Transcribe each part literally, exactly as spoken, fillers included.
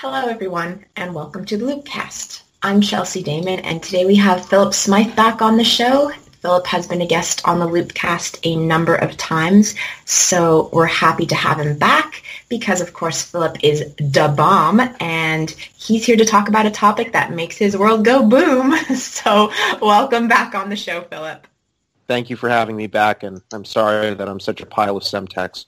Hello, everyone, and welcome to the Loopcast. I'm Chelsea Daymon, and today we have Philip Smyth back on the show. Philip has been a guest on the Loopcast a number of times, so we're happy to have him back because, of course, Philip is da bomb, and he's here to talk about a topic that makes his world go boom. So welcome back on the show, Philip. Thank you for having me back, and I'm sorry that I'm such a pile of semtex.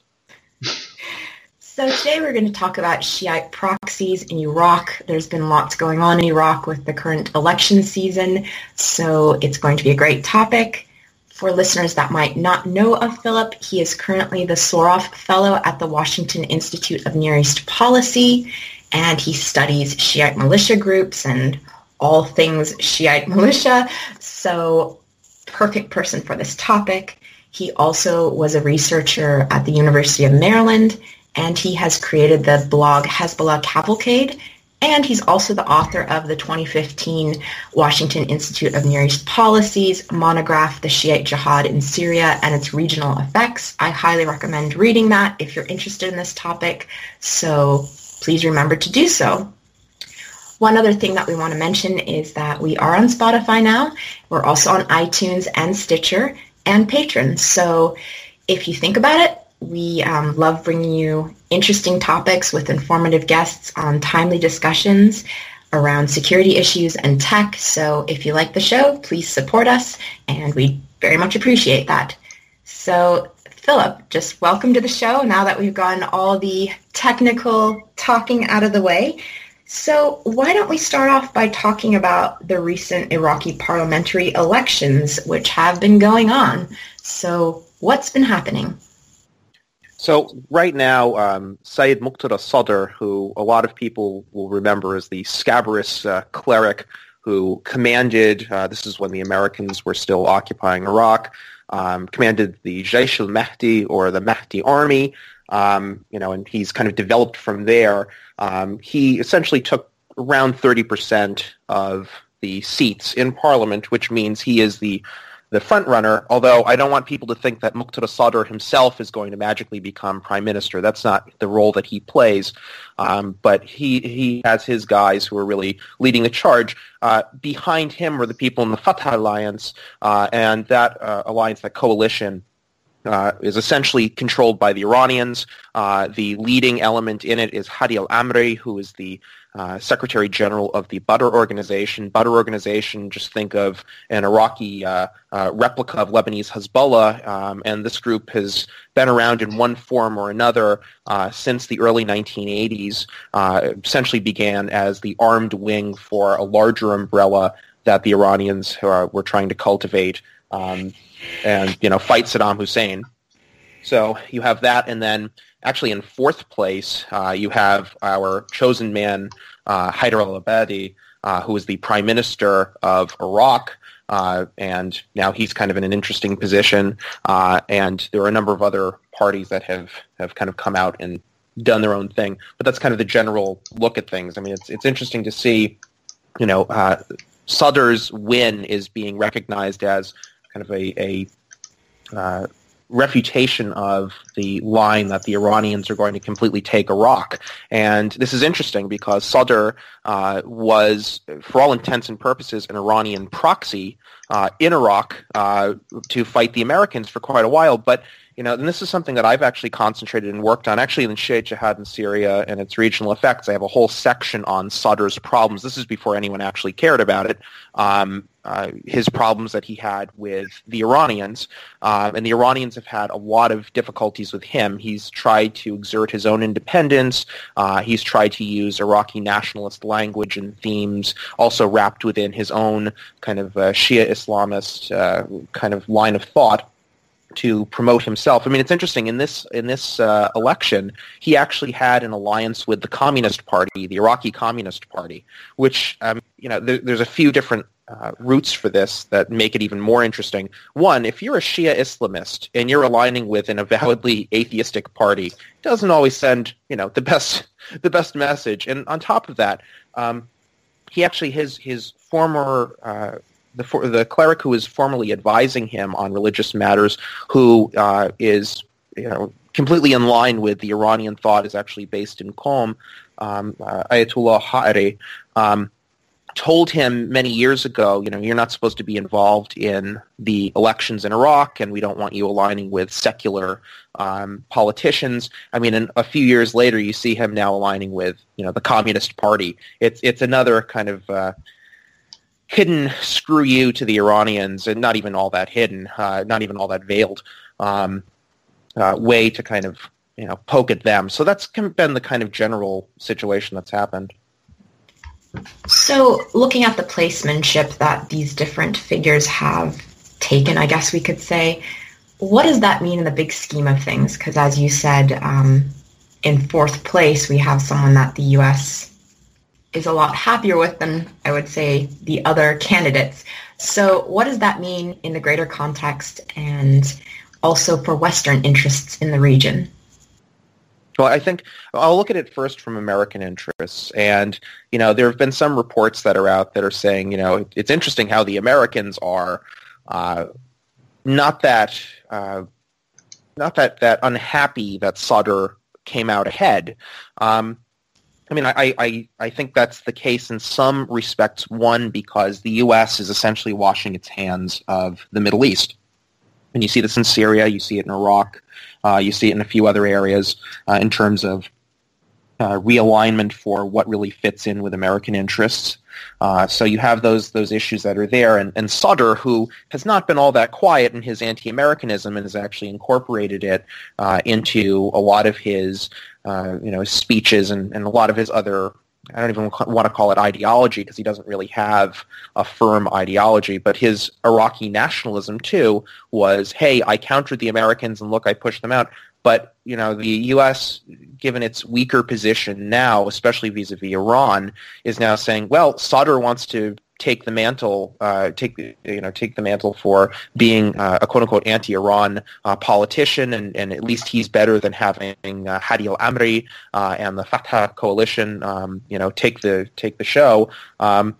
So today we're going to talk about Shiite proxies in Iraq. There's been lots going on in Iraq with the current election season, so it's going to be a great topic. For listeners that might not know of Philip, he is currently the Soroff Fellow at the Washington Institute of Near East Policy, and he studies Shiite militia groups and all things Shiite militia, so perfect person for this topic. He also was a researcher at the University of Maryland, and he has created the blog Hezbollah Cavalcade, and he's also the author of the twenty fifteen Washington Institute of Near East Policy's monograph, The Shiite Jihad in Syria and Its Regional Effects. I highly recommend reading that if you're interested in this topic, so please remember to do so. One other thing that we want to mention is that we are on Spotify now. We're also on iTunes and Stitcher and Patreon, so if you think about it, We um, love bringing you interesting topics with informative guests on timely discussions around security issues and tech. So if you like the show, please support us, and we very much appreciate that. So, Philip, just welcome to the show now that we've gotten all the technical talking out of the way. So why don't we start off by talking about the recent Iraqi parliamentary elections, which have been going on. So what's been happening? So right now, um, Sayyid Muqtada Sadr, who a lot of people will remember as the scabrous uh, cleric who commanded, uh, this is when the Americans were still occupying Iraq, um, commanded the Jaish al-Mahdi, or the Mahdi army, um, you know, and he's kind of developed from there. Um, he essentially took around thirty percent of the seats in parliament, which means he is the the front runner, although I don't want people to think that Muqtada Sadr himself is going to magically become prime minister. That's not the role that he plays. Um, but he, he has his guys who are really leading the charge. Uh, behind him were the people in the Fatah alliance, uh, and that uh, alliance, that coalition, Uh, is essentially controlled by the Iranians. Uh, the leading element in it is Hadi al-Amri, who is the uh, Secretary General of the Butter Organization. Butter Organization, just think of an Iraqi uh, uh, replica of Lebanese Hezbollah, um, and this group has been around in one form or another uh, since the early nineteen eighties. Uh, essentially began as the armed wing for a larger umbrella that the Iranians uh, were trying to cultivate Um, and, you know, fight Saddam Hussein. So you have that, and then actually in fourth place, uh, you have our chosen man, uh, Haider al-Abadi, uh, who is the prime minister of Iraq, uh, and now he's kind of in an interesting position, uh, and there are a number of other parties that have, have kind of come out and done their own thing, but that's kind of the general look at things. I mean, it's, it's interesting to see, you know, uh, Sadr's win is being recognized as kind of a, a uh, refutation of the line that the Iranians are going to completely take Iraq. And this is interesting because Sadr uh, was, for all intents and purposes, an Iranian proxy uh, in Iraq uh, to fight the Americans for quite a while. But, you know, and this is something that I've actually concentrated and worked on, actually in Shiite Jihad in Syria and Its Regional Effects. I have a whole section on Sadr's problems. This is before anyone actually cared about it. Um, Uh, his problems that he had with the Iranians, uh, and the Iranians have had a lot of difficulties with him. He's tried to exert his own independence. Uh, he's tried to use Iraqi nationalist language and themes, also wrapped within his own kind of uh, Shia Islamist uh, kind of line of thought to promote himself. I mean, it's interesting. In this in this uh, election, he actually had an alliance with the Communist Party, the Iraqi Communist Party, which um, you know, there, there's a few different Uh, routes for this that make it even more interesting. One, if you're a Shia Islamist and you're aligning with an avowedly atheistic party, it doesn't always send, you know, the best the best message. And on top of that, um, he actually his his former uh, the for, the cleric who is formerly advising him on religious matters, who uh, is you know completely in line with the Iranian thought, is actually based in Qom. um, uh, Ayatollah Ha'ari, um, told him many years ago, you know, you're not supposed to be involved in the elections in Iraq, and we don't want you aligning with secular um, politicians. I mean, in, a few years later, you see him now aligning with, you know, the Communist Party. It's it's another kind of uh, hidden screw you to the Iranians, and not even all that hidden, uh, not even all that veiled um, uh, way to kind of, you know, poke at them. So that's been the kind of general situation that's happened. So looking at the placemanship that these different figures have taken, I guess we could say, what does that mean in the big scheme of things? Because as you said, um, in fourth place, we have someone that the U S is a lot happier with than, I would say, the other candidates. So what does that mean in the greater context and also for Western interests in the region? Well, I think I'll look at it first from American interests. And, you know, there have been some reports that are out that are saying, you know, it's interesting how the Americans are uh, not that uh, not that, that unhappy that Sadr came out ahead. Um, I mean, I, I, I think that's the case in some respects, one, because the U S is essentially washing its hands of the Middle East. And you see this in Syria, you see it in Iraq, uh, you see it in a few other areas uh, in terms of uh, realignment for what really fits in with American interests. Uh, so you have those those issues that are there. And, and Sadr, who has not been all that quiet in his anti-Americanism and has actually incorporated it uh, into a lot of his uh, you know, speeches and, and a lot of his other, I don't even want to call it ideology because he doesn't really have a firm ideology, but his Iraqi nationalism, too, was, hey, I countered the Americans and look, I pushed them out. But, you know, the U S, given its weaker position now, especially vis-a-vis Iran, is now saying, well, Sadr wants to take the mantle, uh, take you know, take the mantle for being uh, a quote-unquote anti-Iran uh, politician, and, and at least he's better than having uh, Hadi al-Amri uh, and the Fatah coalition, um, you know, take the take the show. Um,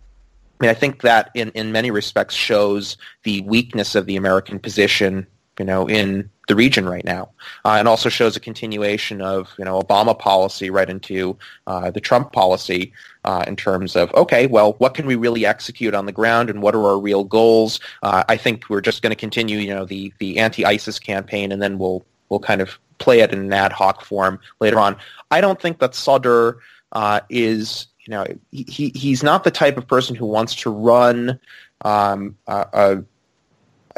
I mean, I think that in, in many respects shows the weakness of the American position, you know, in the region right now, uh, and also shows a continuation of, you know, Obama policy right into uh, the Trump policy. Uh, in terms of, okay, well, what can we really execute on the ground and what are our real goals? Uh, I think we're just going to continue, you know, the, the anti-ISIS campaign, and then we'll we'll kind of play it in an ad hoc form later on. I don't think that Sadr uh, is, you know, he he's not the type of person who wants to run um, a, a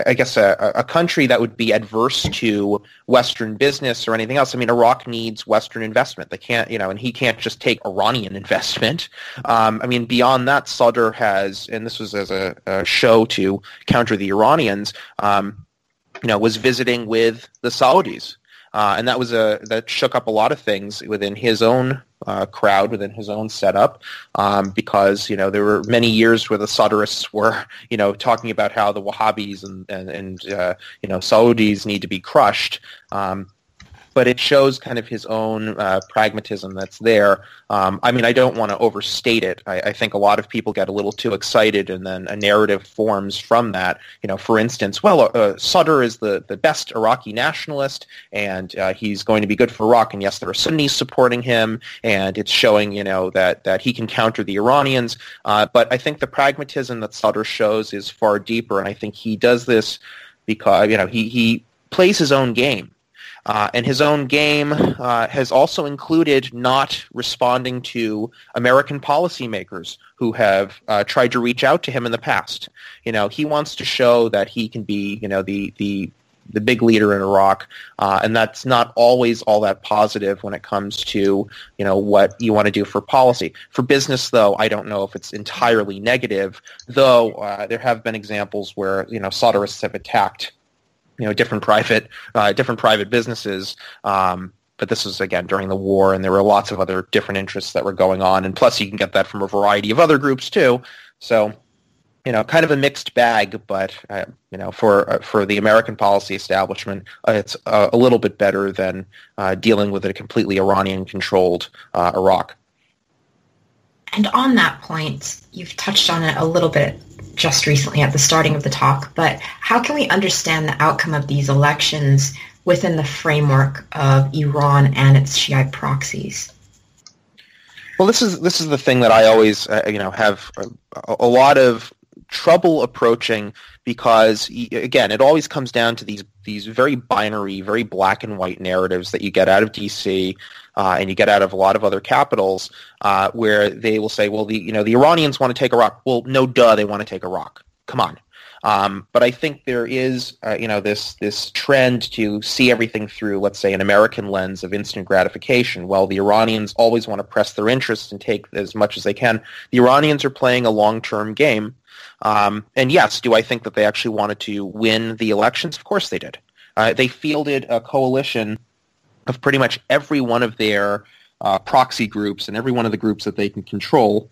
I guess, a, a country that would be adverse to Western business or anything else. I mean, Iraq needs Western investment. They can't, you know, and he can't just take Iranian investment. Um, I mean, beyond that, Sadr has, and this was as a, a show to counter the Iranians, um, you know, was visiting with the Saudis. Uh, and that was a, that shook up a lot of things within his own uh, crowd, within his own setup, um, because, you know, there were many years where the Sadrists were, you know, talking about how the Wahhabis and, and, and uh, you know, Saudis need to be crushed. Um, but it shows kind of his own uh, pragmatism that's there. Um, I mean, I don't want to overstate it. I, I think a lot of people get a little too excited, and then a narrative forms from that. You know, for instance, well, uh, Sadr is the, the best Iraqi nationalist, and uh, he's going to be good for Iraq, and yes, there are Sunnis supporting him, and it's showing, you know, that, that he can counter the Iranians. Uh, but I think the pragmatism that Sadr shows is far deeper, and I think he does this because, you know, he, he plays his own game. Uh, and his own game uh, has also included not responding to American policymakers who have uh, tried to reach out to him in the past. You know, he wants to show that he can be, you know, the the, the big leader in Iraq, uh, and that's not always all that positive when it comes to, you know, what you want to do for policy. For business, though, I don't know if it's entirely negative, though uh, there have been examples where, you know, Sadrists have attacked, you know, different private, uh, different private businesses. Um, but this was, again, during the war, and there were lots of other different interests that were going on. And plus, you can get that from a variety of other groups, too. So, you know, kind of a mixed bag. But, uh, you know, for uh, for the American policy establishment, uh, it's uh, a little bit better than uh, dealing with a completely Iranian-controlled uh, Iraq. And on that point, you've touched on it a little bit just recently at the starting of the talk, but how can we understand the outcome of these elections within the framework of Iran and its Shiite proxies? Well, this is this is the thing that I always uh, you know have a, a lot of trouble approaching, because again, it always comes down to these these very binary, very black and white narratives that you get out of D C uh, and you get out of a lot of other capitals, uh, where they will say, well, the you know the Iranians want to take Iraq. Well, no, duh, they want to take Iraq. Come on. Um, but I think there is, uh, you know, this this trend to see everything through, let's say, an American lens of instant gratification. While the Iranians always want to press their interests and take as much as they can, the Iranians are playing a long-term game. Um, and yes, do I think that they actually wanted to win the elections? Of course they did. Uh, they fielded a coalition of pretty much every one of their uh, proxy groups and every one of the groups that they can control.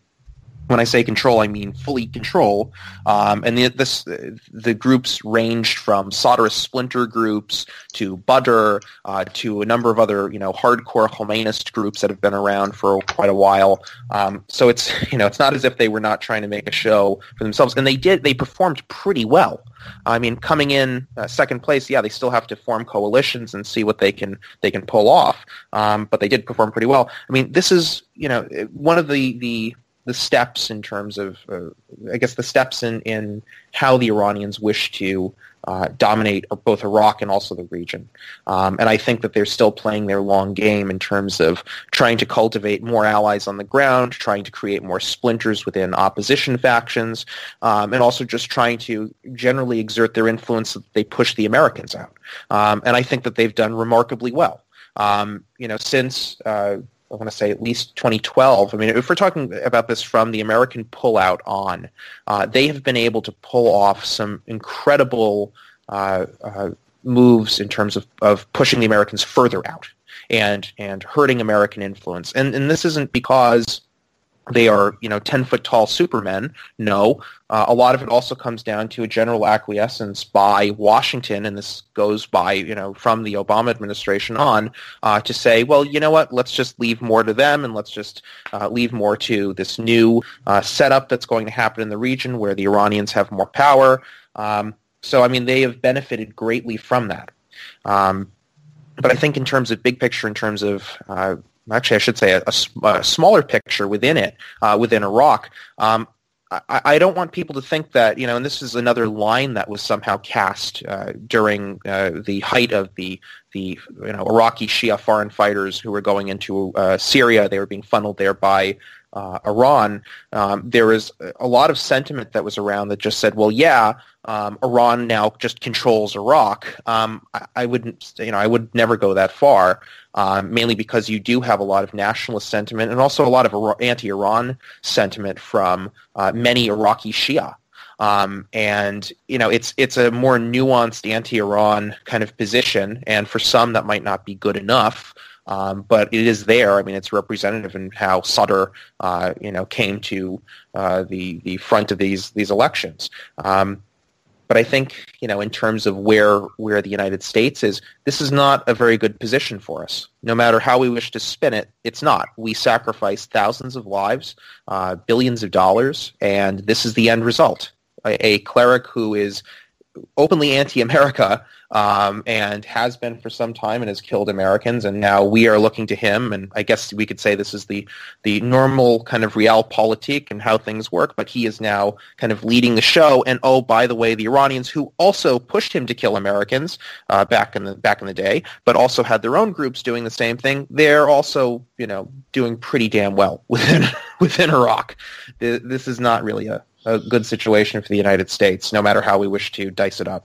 When I say control, I mean fully control. Um, and the, this, the groups ranged from Sadrist splinter groups to Butter uh, to a number of other, you know, hardcore Khomeinist groups that have been around for quite a while. Um, so it's, you know, it's not as if they were not trying to make a show for themselves. And they did. They performed pretty well. I mean, coming in uh, second place, yeah, they still have to form coalitions and see what they can they can pull off. Um, but they did perform pretty well. I mean, this is, you know, one of the the the steps in terms of, uh, I guess, the steps in, in how the Iranians wish to uh, dominate both Iraq and also the region. Um, and I think that they're still playing their long game in terms of trying to cultivate more allies on the ground, trying to create more splinters within opposition factions, um, and also just trying to generally exert their influence so that they push the Americans out. Um, and I think that they've done remarkably well. Um, you know, since... Uh, I want to say at least twenty twelve. I mean, if we're talking about this from the American pullout on, uh, they have been able to pull off some incredible uh, uh, moves in terms of, of pushing the Americans further out and and hurting American influence. And and this isn't because they are, you know, ten-foot-tall supermen. No. Uh, a lot of it also comes down to a general acquiescence by Washington, and this goes by, you know, from the Obama administration on, uh, to say, well, you know what, let's just leave more to them, and let's just uh, leave more to this new uh, setup that's going to happen in the region where the Iranians have more power. Um, so, I mean, they have benefited greatly from that. Um, but I think in terms of big picture, in terms of... Uh, Actually, I should say a, a, a smaller picture within it, uh, within Iraq. Um, I, I don't want people to think that, you know, and this is another line that was somehow cast uh, during uh, the height of the, the you know, Iraqi Shia foreign fighters who were going into uh, Syria. They were being funneled there by uh, Iran. Um, there was a lot of sentiment that was around that just said, well, yeah, um, Iran now just controls Iraq. Um, I, I wouldn't, you know, I would never go that far. Um, mainly because you do have a lot of nationalist sentiment and also a lot of anti-Iran sentiment from uh, many Iraqi Shia. Um, and, you know, it's it's a more nuanced anti-Iran kind of position, and for some that might not be good enough, um, but it is there. I mean, it's representative in how Sadr, uh, you know, came to uh, the, the front of these, these elections. Um But I think, you know, in terms of where where the United States is, this is not a very good position for us. No matter how we wish to spin it, it's not. We sacrifice thousands of lives, uh, billions of dollars, and this is the end result. A, a cleric who is openly anti-America um, and has been for some time and has killed Americans, and now we are looking to him, and I guess we could say this is the, the normal kind of realpolitik and how things work, but he is now kind of leading the show. And oh, by the way, the Iranians, who also pushed him to kill Americans uh, back in the back in the day, but also had their own groups doing the same thing, they're also, you know, doing pretty damn well within within Iraq. This is not really a a good situation for the United States, no matter how we wish to dice it up.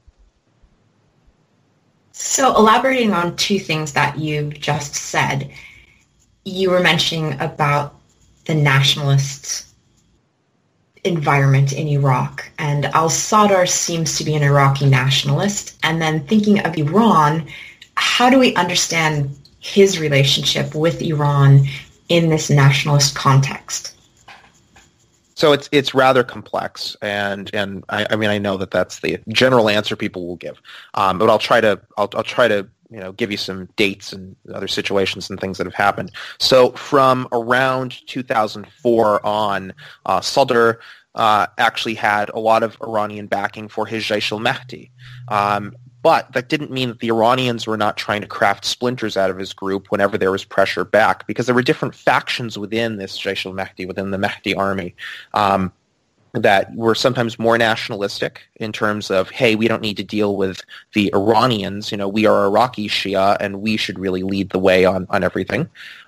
So elaborating on two things that you just said, you were mentioning about the nationalist environment in Iraq, and al-Sadr seems to be an Iraqi nationalist. And then thinking of Iran, how do we understand his relationship with Iran in this nationalist context? So it's it's rather complex, and and I, I mean I know that that's the general answer people will give, um, but I'll try to I'll I'll try to you know give you some dates and other situations and things that have happened. So from around two thousand four on, uh, Sadr uh, actually had a lot of Iranian backing for his Jaish al-Mahdi. Um, But that didn't mean that the Iranians were not trying to craft splinters out of his group whenever there was pressure back, because there were different factions within this Jaish al-Mahdi, within the Mahdi army, um, that were sometimes more nationalistic in terms of, hey, we don't need to deal with the Iranians. You know, we are Iraqi Shia, and we should really lead the way on, on everything.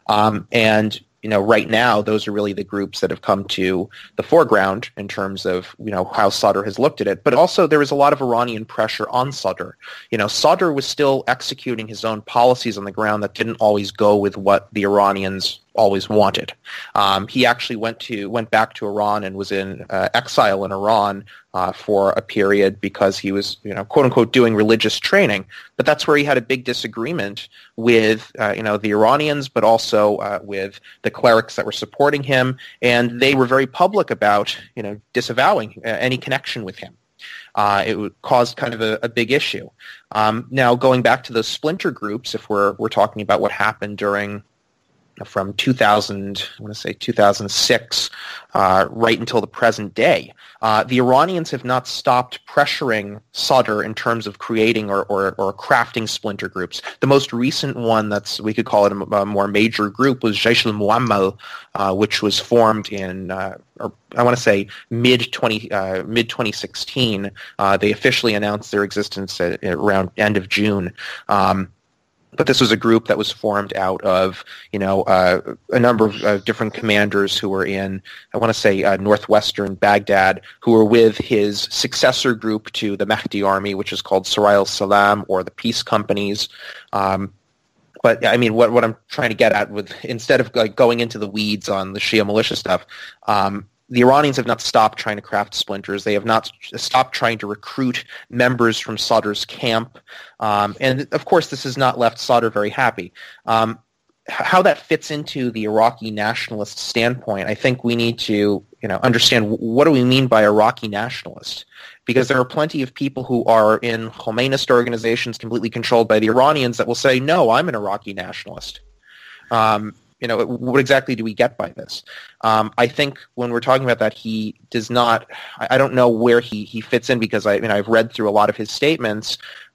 Um, and... You know, right now, those are really the groups that have come to the foreground in terms of, you know, how Sadr has looked at it. But also there was a lot of Iranian pressure on Sadr. You know, Sadr was still executing his own policies on the ground that didn't always go with what the Iranians always wanted. Um, he actually went to went back to Iran and was in uh, exile in Iran uh, for a period because he was, you know, quote unquote, doing religious training. But that's where he had a big disagreement with, uh, you know, the Iranians, but also uh, with the clerics that were supporting him, and they were very public about, you know, disavowing uh, any connection with him. Uh, it caused kind of a, a big issue. Um, now, going back to those splinter groups, if we're we're talking about what happened during. From two thousand, I want to say two thousand six, uh, right until the present day, uh, the Iranians have not stopped pressuring Sadr in terms of creating or, or, or crafting splinter groups. The most recent one that's, we could call it a, a more major group, was Jaish al-Muammal, uh, which was formed in, uh, or I want to say mid twenty, uh, mid twenty sixteen. Uh, they officially announced their existence at, at around end of June. Um, But this was a group that was formed out of, you know, uh, a number of uh, different commanders who were in, I want to say, uh, northwestern Baghdad, who were with his successor group to the Mahdi army, which is called Saray al-Salam, or the Peace Companies. Um, but, I mean, what, what I'm trying to get at with, instead of like going into the weeds on the Shia militia stuff, um, the Iranians have not stopped trying to craft splinters. They have not stopped trying to recruit members from Sadr's camp. Um, and, of course, this has not left Sadr very happy. Um, how that fits into the Iraqi nationalist standpoint, I think we need to, you know, understand what do we mean by Iraqi nationalist? Because there are plenty of people who are in Khomeinist organizations completely controlled by the Iranians that will say, no, I'm an Iraqi nationalist. Um You know, what exactly do we get by this? Um, I think when we're talking about that, he does not – I don't know where he, he fits in, because I, I mean, I've read through a lot of his statements,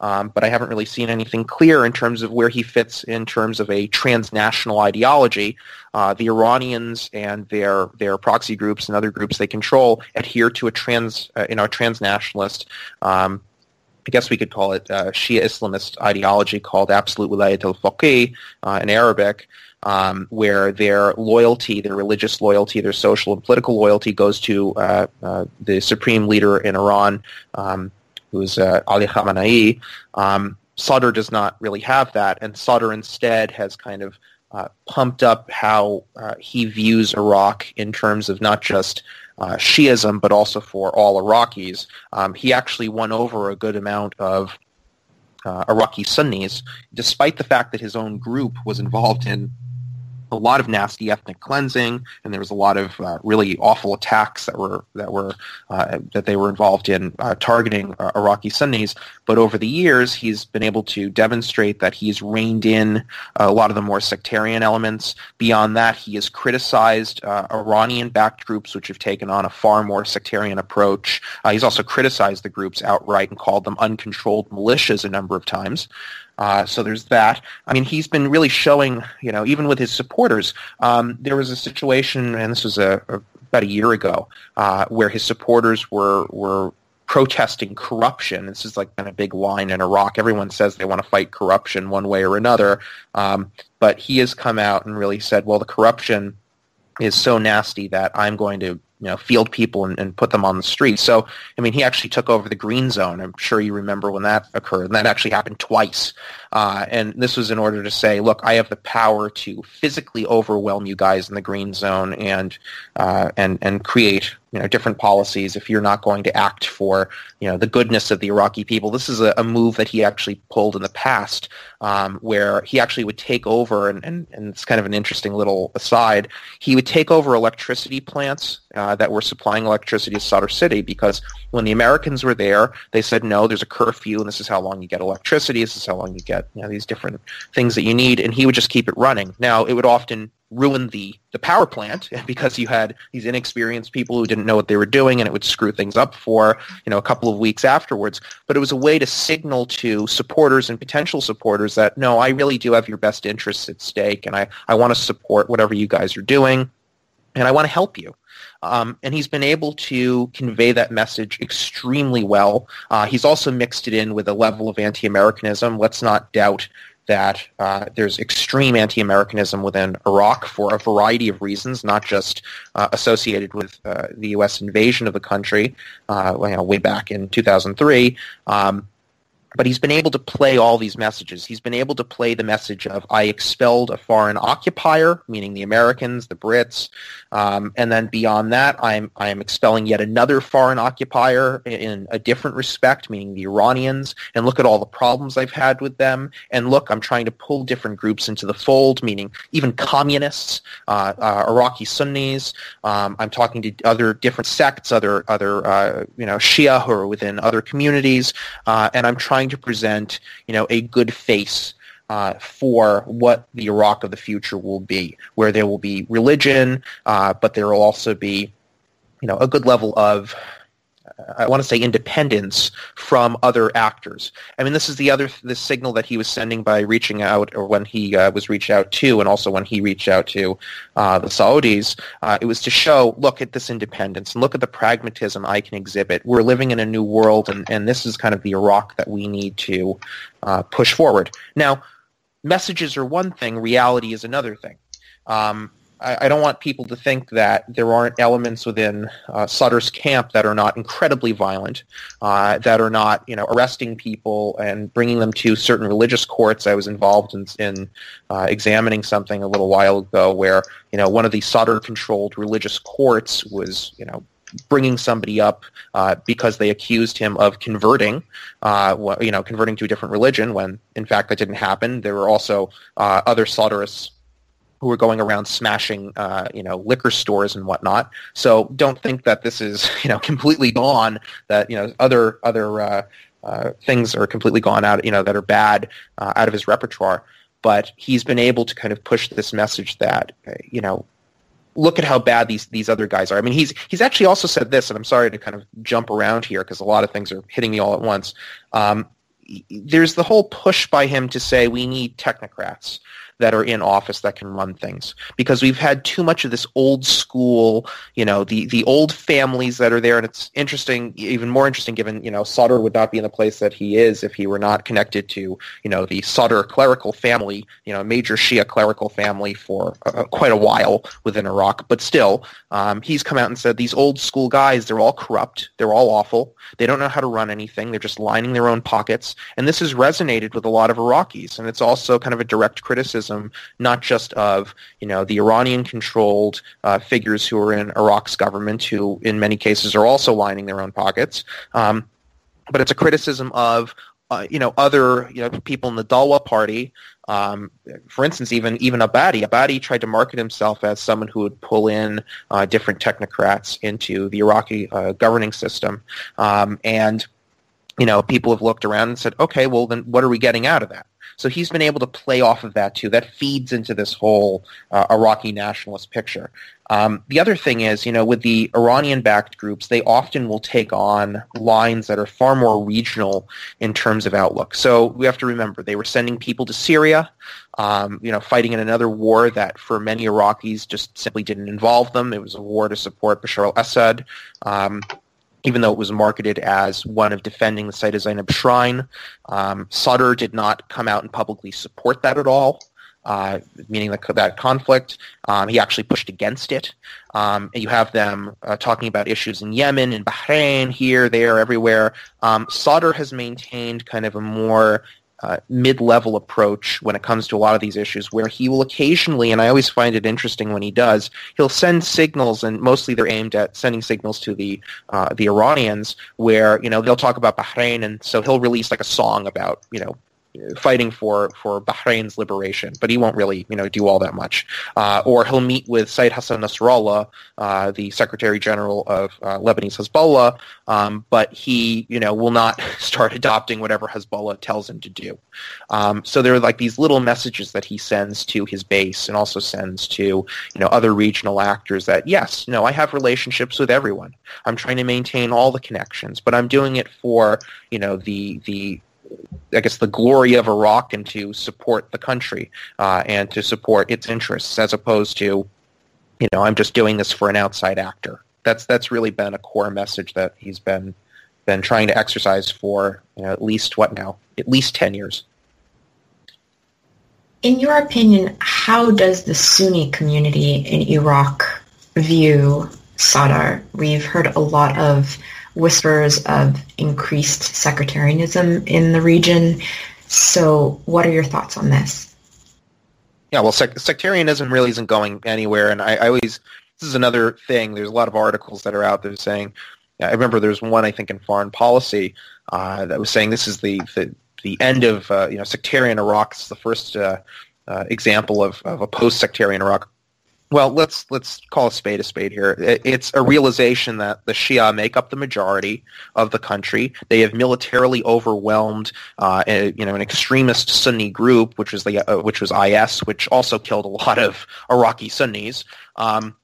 um, but I haven't really seen anything clear in terms of where he fits in terms of a transnational ideology. Uh, the Iranians and their their proxy groups and other groups they control adhere to a trans uh, – you know, a transnationalist um, – I guess we could call it uh, Shia Islamist ideology called absolute Wilayat al-Faqih uh, in Arabic, um, where their loyalty, their religious loyalty, their social and political loyalty goes to uh, uh, the supreme leader in Iran, um, who is uh, Ali Khamenei. Um, Sadr does not really have that, and Sadr instead has kind of uh, pumped up how uh, he views Iraq in terms of not just Uh, Shiism, but also for all Iraqis. Um, he actually won over a good amount of uh, Iraqi Sunnis, despite the fact that his own group was involved in a lot of nasty ethnic cleansing, and there was a lot of uh, really awful attacks that were that were uh, that they were involved in uh, targeting uh, Iraqi Sunnis. But over the years, he's been able to demonstrate that he's reined in a lot of the more sectarian elements. Beyond that, he has criticized uh, Iranian-backed groups, which have taken on a far more sectarian approach. Uh, he's also criticized the groups outright and called them uncontrolled militias a number of times. Uh, so there's that. I mean, he's been really showing, you know, even with his supporters, um, there was a situation, and this was a, a, about a year ago, uh, where his supporters were were protesting corruption. This is like kind of a big line in Iraq. Everyone says they want to fight corruption one way or another. Um, but he has come out and really said, well, the corruption is so nasty that I'm going to, you know, field people and, and put them on the street. So, I mean, he actually took over the green zone. I'm sure you remember when that occurred. And that actually happened twice. Uh, and this was in order to say, look, I have the power to physically overwhelm you guys in the green zone and uh, and and create, you know, different policies if you're not going to act for, you know, the goodness of the Iraqi people. This is a, a move that he actually pulled in the past, um, where he actually would take over, and, and, and it's kind of an interesting little aside, he would take over electricity plants uh, that were supplying electricity to Sadr City, because when the Americans were there, they said, no, there's a curfew, and this is how long you get electricity, this is how long you get, you know, these different things that you need, and he would just keep it running. Now, it would often ruin the, the power plant, because you had these inexperienced people who didn't know what they were doing, and it would screw things up for, you know, a couple of weeks afterwards. But it was a way to signal to supporters and potential supporters that, no, I really do have your best interests at stake, and I, I want to support whatever you guys are doing, and I want to help you. Um, and he's been able to convey that message extremely well. Uh, he's also mixed it in with a level of anti-Americanism. Let's not doubt that uh, there's extreme anti-Americanism within Iraq for a variety of reasons, not just uh, associated with uh, the U S invasion of the country uh, you know, way back in two thousand three. Um, but he's been able to play all these messages. He's been able to play the message of, I expelled a foreign occupier, meaning the Americans, the Brits, um, and then beyond that, I'm I am expelling yet another foreign occupier in a different respect, meaning the Iranians, and look at all the problems I've had with them, and look, I'm trying to pull different groups into the fold, meaning even communists, uh, uh, Iraqi Sunnis, um, I'm talking to other different sects, other, other uh, you know, Shia who are within other communities, uh, and I'm trying to present, you know, a good face uh, for what the Iraq of the future will be, where there will be religion, uh, but there will also be, you know, a good level of, I want to say, independence from other actors. I mean, this is the other the signal that he was sending by reaching out, or when he uh, was reached out to, and also when he reached out to uh, the Saudis. Uh, it was to show, look at this independence, and look at the pragmatism I can exhibit. We're living in a new world, and, and this is kind of the Iraq that we need to uh, push forward. Now, messages are one thing, reality is another thing. Um I don't want people to think that there aren't elements within uh, Sadr's camp that are not incredibly violent, uh, that are not, you know, arresting people and bringing them to certain religious courts. I was involved in, in uh, examining something a little while ago where, you know, one of the Sadr-controlled religious courts was, you know, bringing somebody up uh, because they accused him of converting, uh, you know, converting to a different religion when, in fact, that didn't happen. There were also uh, other Sadrists who are going around smashing, uh, you know, liquor stores and whatnot. So don't think that this is, you know, completely gone. That, you know, other other uh, uh, things are completely gone out, you know, that are bad uh, out of his repertoire. But he's been able to kind of push this message that, you know, look at how bad these these other guys are. I mean, he's he's actually also said this, and I'm sorry to kind of jump around here because a lot of things are hitting me all at once. Um, there's the whole push by him to say we need technocrats that are in office that can run things, because we've had too much of this old school, you know, the the old families that are there. And it's interesting, even more interesting, given, you know, Sadr would not be in the place that he is if he were not connected to, you know, the Sadr clerical family, you know, major Shia clerical family for uh, quite a while within Iraq. But still, um, he's come out and said these old school guys, they're all corrupt, they're all awful, they don't know how to run anything, they're just lining their own pockets. And this has resonated with a lot of Iraqis, and it's also kind of a direct criticism, not just of, you know, the Iranian-controlled uh, figures who are in Iraq's government, who in many cases are also lining their own pockets, um, but it's a criticism of, uh, you know, other, you know, people in the Dawah Party. Um, for instance, even even Abadi. Abadi tried to market himself as someone who would pull in uh, different technocrats into the Iraqi uh, governing system, um, and, you know, people have looked around and said, okay, well, then what are we getting out of that? So he's been able to play off of that, too. That feeds into this whole uh, Iraqi nationalist picture. Um, the other thing is, you know, with the Iranian-backed groups, they often will take on lines that are far more regional in terms of outlook. So we have to remember, they were sending people to Syria, um, you know, fighting in another war that for many Iraqis just simply didn't involve them. It was a war to support Bashar al-Assad, um even though it was marketed as one of defending the Sayyida Zainab shrine. Um, Sadr did not come out and publicly support that at all, uh, meaning the, that conflict. Um, he actually pushed against it. Um, you have them uh, talking about issues in Yemen, in Bahrain, here, there, everywhere. Um, Sadr has maintained kind of a more Uh, mid-level approach when it comes to a lot of these issues, where he will occasionally, and I always find it interesting when he does, he'll send signals, and mostly they're aimed at sending signals to the uh, the Iranians, where, you know, they'll talk about Bahrain, and so he'll release like a song about, you know, fighting for, for Bahrain's liberation, but he won't really, you know, do all that much. Uh, or he'll meet with Sayyid Hassan Nasrallah, uh, the Secretary General of uh, Lebanese Hezbollah, um, but he, you know, will not start adopting whatever Hezbollah tells him to do. Um, so there are like these little messages that he sends to his base and also sends to, you know, other regional actors that, yes, no, I have relationships with everyone. I'm trying to maintain all the connections, but I'm doing it for, you know, the the I guess, the glory of Iraq and to support the country uh, and to support its interests, as opposed to, you know, I'm just doing this for an outside actor. That's that's really been a core message that he's been been trying to exercise for, you know, at least what now, at least ten years. In your opinion, how does the Sunni community in Iraq view Sadr? We've heard a lot of whispers of increased sectarianism in the region. So what are your thoughts on this? Yeah, well, sect- sectarianism really isn't going anywhere. And I, I always, this is another thing, there's a lot of articles that are out there saying, I remember there's one, I think, in Foreign Policy uh, that was saying this is the the, the end of, uh, you know, sectarian Iraq. It's the first uh, uh, example of, of a post-sectarian Iraq. Well, let's let's call a spade a spade here. It's a realization that the Shia make up the majority of the country. They have militarily overwhelmed, uh, a, you know, an extremist Sunni group, which was the uh, which was I S, which also killed a lot of Iraqi Sunnis. Um,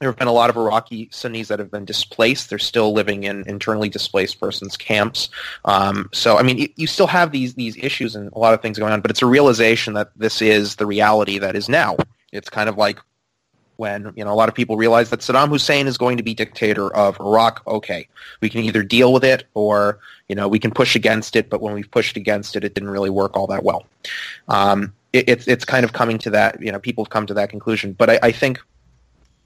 There have been a lot of Iraqi Sunnis that have been displaced. They're still living in internally displaced persons camps. Um, so, I mean, it, you still have these these issues and a lot of things going on, but it's a realization that this is the reality that is now. It's kind of like when, you know, a lot of people realize that Saddam Hussein is going to be dictator of Iraq. Okay, we can either deal with it or, you know, we can push against it. But when we've pushed against it, it didn't really work all that well. Um, it, it's it's kind of coming to that, you know, people have come to that conclusion. But I, I think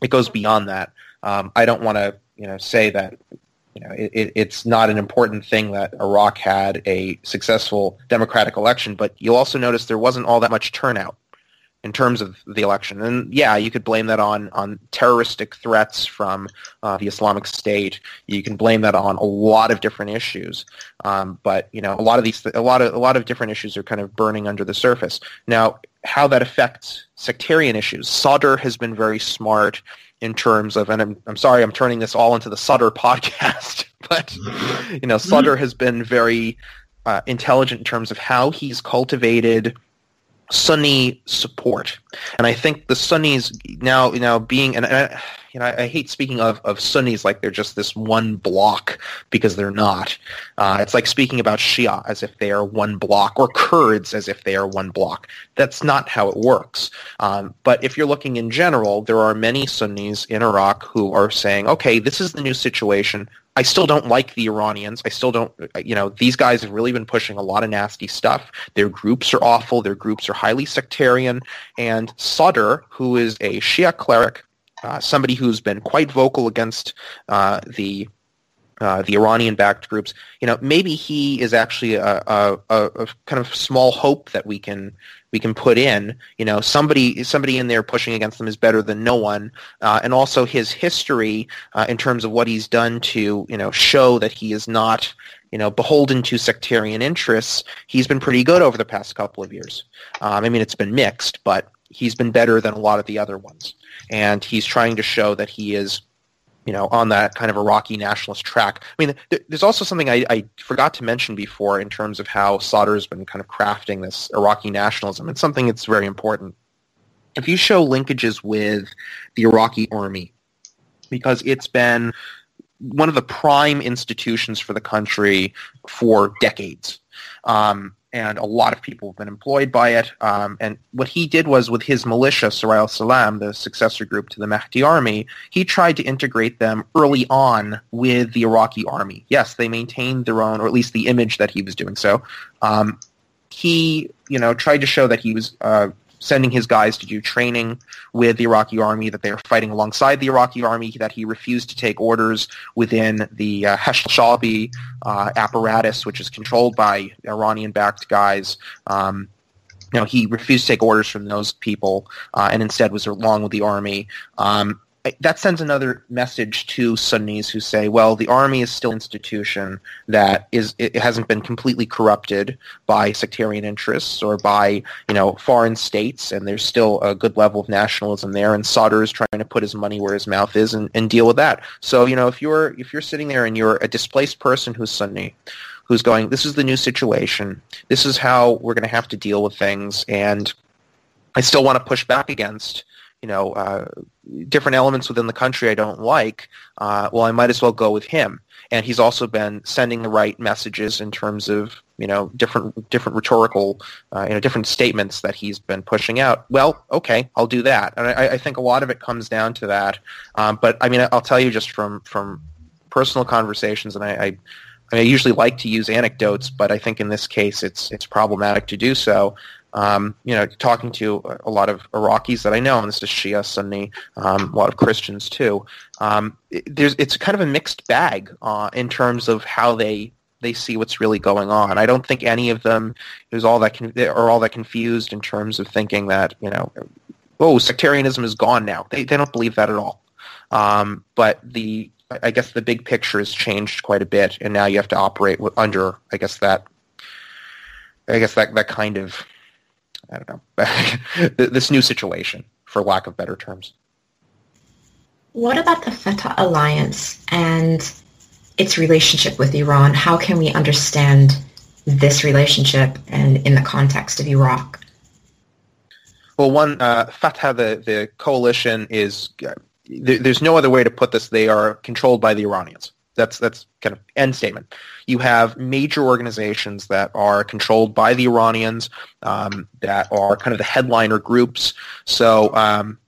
it goes beyond that. Um, I don't want to, you know, say that, you know, it, it's not an important thing that Iraq had a successful democratic election, but you'll also notice there wasn't all that much turnout in terms of the election. And yeah, you could blame that on, on terroristic threats from uh, the Islamic State. You can blame that on a lot of different issues. Um, but, you know, a lot of these, a lot of, a lot of different issues are kind of burning under the surface. Now, how that affects sectarian issues. Sadr has been very smart in terms of, and I'm, I'm sorry, I'm turning this all into the Sadr podcast, but, you know, Sadr has been very uh, intelligent in terms of how he's cultivated Sunni support. And I think the Sunnis now, you know, being, and I, you know, I hate speaking of, of Sunnis like they're just this one block, because they're not. Uh, it's like speaking about Shia as if they are one block, or Kurds as if they are one block. That's not how it works. Um, but if you're looking in general, there are many Sunnis in Iraq who are saying, okay, this is the new situation. I still don't like the Iranians. I still don't, you know, these guys have really been pushing a lot of nasty stuff. Their groups are awful. Their groups are highly sectarian. And Sadr, who is a Shia cleric, uh, somebody who's been quite vocal against uh, the uh, the Iranian-backed groups, you know, maybe he is actually a, a, a kind of small hope that we can we can put in. You know, somebody somebody in there pushing against them is better than no one. Uh, and also his history uh, in terms of what he's done to, you know, show that he is not, you know, beholden to sectarian interests, he's been pretty good over the past couple of years. Um, I mean, it's been mixed, but he's been better than a lot of the other ones. And he's trying to show that he is, you know, on that kind of Iraqi nationalist track. I mean, th- there's also something I, I forgot to mention before in terms of how Sadr has been kind of crafting this Iraqi nationalism. It's something that's very important. If you show linkages with the Iraqi army, because it's been one of the prime institutions for the country for decades. Um, and a lot of people have been employed by it. Um, and what he did was with his militia, Saray al-Salam, the successor group to the Mahdi army, he tried to integrate them early on with the Iraqi army. Yes, they maintained their own, or at least the image that he was doing so. Um, he, you know, tried to show that he was uh, sending his guys to do training with the Iraqi army, that they were fighting alongside the Iraqi army, that he refused to take orders within the uh, Hashd al-Shaabi uh, apparatus, which is controlled by Iranian-backed guys. Um, you know, he refused to take orders from those people uh, and instead was along with the army. Um, that sends another message to Sunnis who say, well, the army is still an institution that is, it hasn't been completely corrupted by sectarian interests or by, you know, foreign states, and there's still a good level of nationalism there, and Sadr is trying to put his money where his mouth is and, and deal with that. So, you know, if you're if you're sitting there and you're a displaced person who's Sunni, who's going, this is the new situation, this is how we're going to have to deal with things, and I still want to push back against, you know, uh, different elements within the country I don't like, uh, well, I might as well go with him. And he's also been sending the right messages in terms of, you know, different different rhetorical, uh, you know, different statements that he's been pushing out. Well, okay, I'll do that. And I, I think a lot of it comes down to that. Um, but, I mean, I'll tell you just from, from personal conversations, and I, I I usually like to use anecdotes, but I think in this case it's it's problematic to do so. Um, you know, talking to a lot of Iraqis that I know, and this is Shia, Sunni, um, a lot of Christians too. Um, it, there's it's kind of a mixed bag uh, in terms of how they they see what's really going on. I don't think any of them is all that con- are all that confused in terms of thinking that, you know, oh, sectarianism is gone now. They they don't believe that at all. Um, but the I guess the big picture has changed quite a bit, and now you have to operate under, I guess, that, I guess that, that kind of, I don't know, this new situation, for lack of better terms. What about the Fatah alliance and its relationship with Iran? How can we understand this relationship and in the context of Iraq? Well, one, uh, Fatah, the, the coalition is... Uh, There's no other way to put this. They are controlled by the Iranians. That's that's kind of end statement. You have major organizations that are controlled by the Iranians, um, that are kind of the headliner groups. So, um,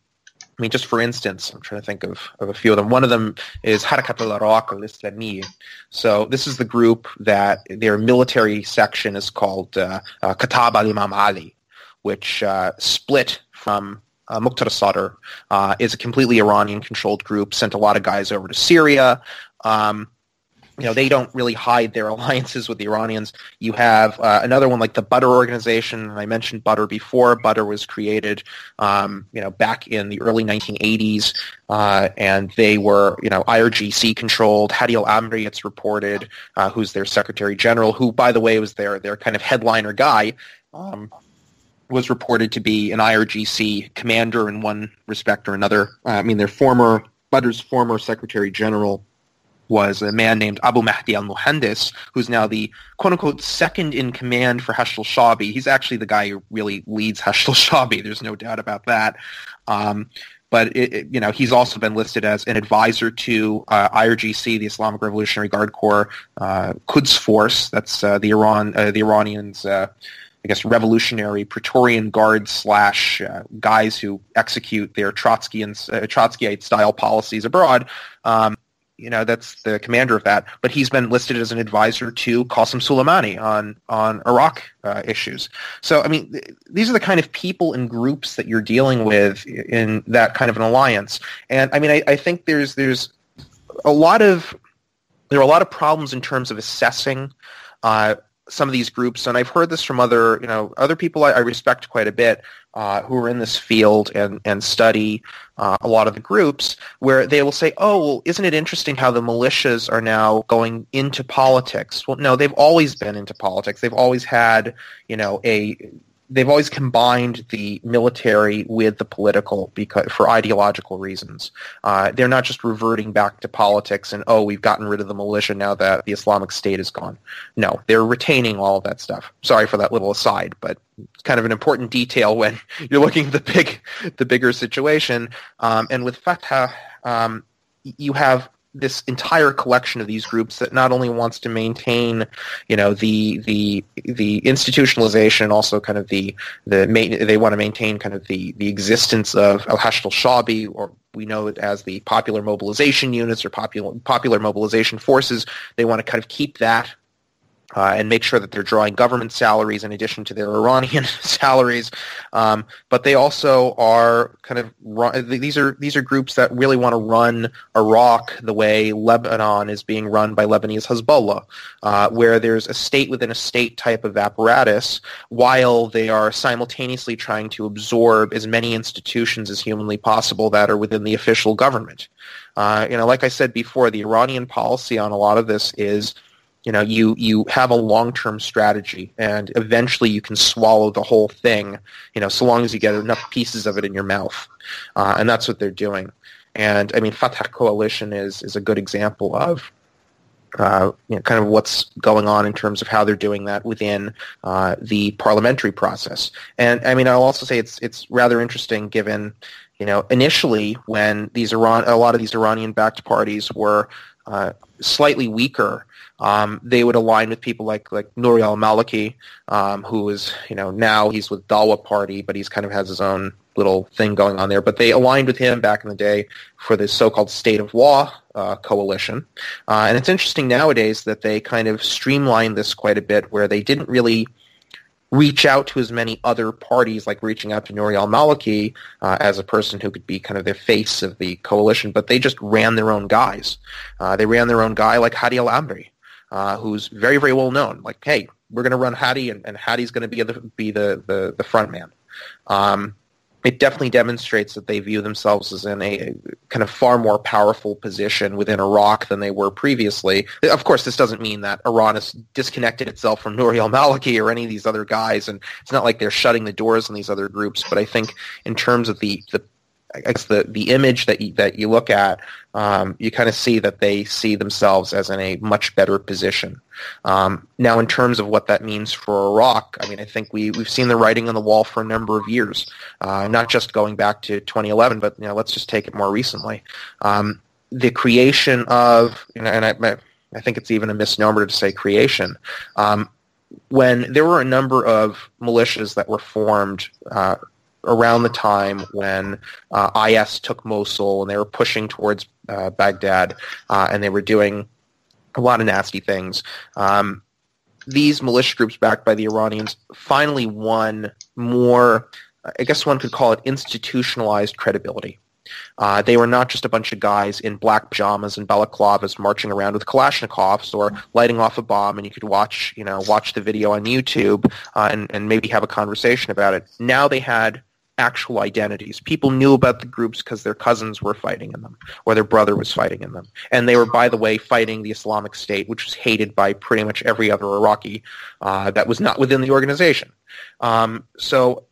I mean, just for instance, I'm trying to think of, of a few of them. One of them is Harakat al-Iraq al-Islami. So this is the group that their military section is called uh, uh, Kitab al-Imam Ali, which uh, split from... Uh, Muqtada Sadr uh, is a completely Iranian-controlled group, sent a lot of guys over to Syria. Um, you know, they don't really hide their alliances with the Iranians. You have uh, another one like the Butter Organization, and I mentioned Butter before. Butter was created, um, you know, back in the early nineteen eighties, uh, and they were, you know, I R G C-controlled. Hadi al-Amri, it's reported, uh, who's their Secretary General, who, by the way, was their, their kind of headliner guy, um, was reported to be an I R G C commander in one respect or another. Uh, I mean, their former, Butter's former Secretary General was a man named Abu Mahdi al-Muhandis, who's now the quote-unquote second in command for Hashd al-Shaabi. He's actually the guy who really leads Hashd al-Shaabi. There's no doubt about that. Um, but, it, it, you know, he's also been listed as an advisor to uh, I R G C, the Islamic Revolutionary Guard Corps, uh, Quds Force. That's uh, the Iran, uh, the Iranians... Uh, I guess, revolutionary Praetorian Guard slash uh, guys who execute their Trotskyian, uh, Trotskyite-style policies abroad. Um, you know, that's the commander of that. But he's been listed as an advisor to Qasem Soleimani on, on Iraq uh, issues. So, I mean, th- these are the kind of people and groups that you're dealing with in that kind of an alliance. And, I mean, I, I think there's there's a lot of – there are a lot of problems in terms of assessing uh, – some of these groups, and I've heard this from other, you know, other people I, I respect quite a bit uh, who are in this field and, and study uh, a lot of the groups, where they will say, oh, well, isn't it interesting how the militias are now going into politics? Well, no, they've always been into politics. They've always had, you know, a... They've always combined the military with the political because for ideological reasons. Uh, they're not just reverting back to politics and, oh, we've gotten rid of the militia now that the Islamic State is gone. No, they're retaining all of that stuff. Sorry for that little aside, but it's kind of an important detail when you're looking at the, big, the bigger situation. Um, and with Fatah, um, you have this entire collection of these groups that not only wants to maintain, you know, the the the institutionalization and also kind of the the main, they want to maintain kind of the the existence of al-Hashd al-Shaabi, or we know it as the Popular Mobilization Units or Popular Popular Mobilization Forces. They want to kind of keep that Uh, and make sure that they're drawing government salaries in addition to their Iranian salaries. Um, but they also are kind of run, these are these are groups that really want to run Iraq the way Lebanon is being run by Lebanese Hezbollah, uh, where there's a state within a state type of apparatus, while they are simultaneously trying to absorb as many institutions as humanly possible that are within the official government. Uh, you know, like I said before, the Iranian policy on a lot of this is, you know, you, you have a long-term strategy, and eventually you can swallow the whole thing, you know, so long as you get enough pieces of it in your mouth. Uh, and that's what they're doing. And, I mean, Fatah Coalition is is a good example of uh, you know, kind of what's going on in terms of how they're doing that within uh, the parliamentary process. And, I mean, I'll also say it's it's rather interesting given, you know, initially when these Iran a lot of these Iranian-backed parties were uh, slightly weaker, Um, they would align with people like like Nuri al-Maliki, um, who is, you know, now he's with Dawah Party, but he's kind of has his own little thing going on there. But they aligned with him back in the day for the so-called State of Law uh, coalition. Uh, and it's interesting nowadays that they kind of streamlined this quite a bit, where they didn't really reach out to as many other parties, like reaching out to Nouri al-Maliki uh, as a person who could be kind of their face of the coalition, but they just ran their own guys. Uh, they ran their own guy like Hadi al-Amri. Uh, who's very, very well known. Like, hey, we're going to run Hadi, and, and Hadi's going to be the be the, the, the front man. Um, it definitely demonstrates that they view themselves as in a, a kind of far more powerful position within Iraq than they were previously. Of course, this doesn't mean that Iran has disconnected itself from Nouri al-Maliki or any of these other guys, and it's not like they're shutting the doors on these other groups. But I think in terms of the, the I guess the, the image that you, that you look at, um, you kind of see that they see themselves as in a much better position. Um, now, in terms of what that means for Iraq, I mean, I think we, we've seen the writing on the wall for a number of years, uh, not just going back to twenty eleven, but, you know, let's just take it more recently. Um, the creation of, you know, and I, I think it's even a misnomer to say creation, um, when there were a number of militias that were formed uh around the time when uh, I S took Mosul and they were pushing towards uh, Baghdad uh, and they were doing a lot of nasty things. Um, these militia groups backed by the Iranians finally won more, I guess one could call it institutionalized credibility. Uh, they were not just a bunch of guys in black pajamas and balaclavas marching around with Kalashnikovs or lighting off a bomb, and you could watch, you know, watch the video on YouTube uh, and, and maybe have a conversation about it. Now they had actual identities. People knew about the groups because their cousins were fighting in them or their brother was fighting in them. And they were, by the way, fighting the Islamic State, which was hated by pretty much every other Iraqi uh, that was not within the organization. Um, so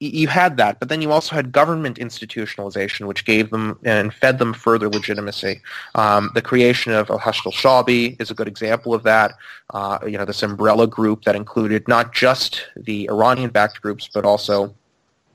you had that, but then you also had government institutionalization, which gave them and fed them further legitimacy. Um, the creation of Hashd al-Shaabi is a good example of that. Uh, you know, this umbrella group that included not just the Iranian-backed groups, but also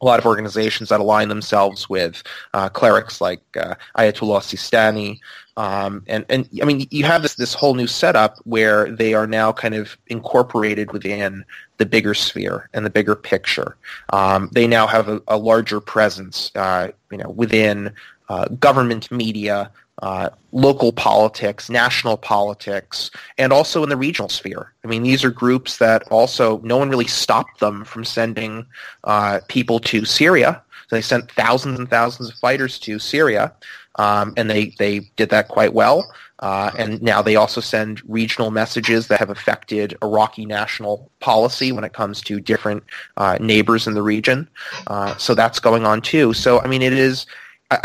a lot of organizations that align themselves with uh, clerics like uh, Ayatollah Sistani. Um, and, and, I mean, you have this, this whole new setup where they are now kind of incorporated within the bigger sphere and the bigger picture. Um, they now have a, a larger presence, uh, you know, within uh, government media, uh, local politics, national politics, and also in the regional sphere. I mean, these are groups that also no one really stopped them from sending uh, people to Syria. So they sent thousands and thousands of fighters to Syria, um, and they, they did that quite well. Uh, and now they also send regional messages that have affected Iraqi national policy when it comes to different uh, neighbors in the region. Uh, so that's going on too. So, I mean, it is...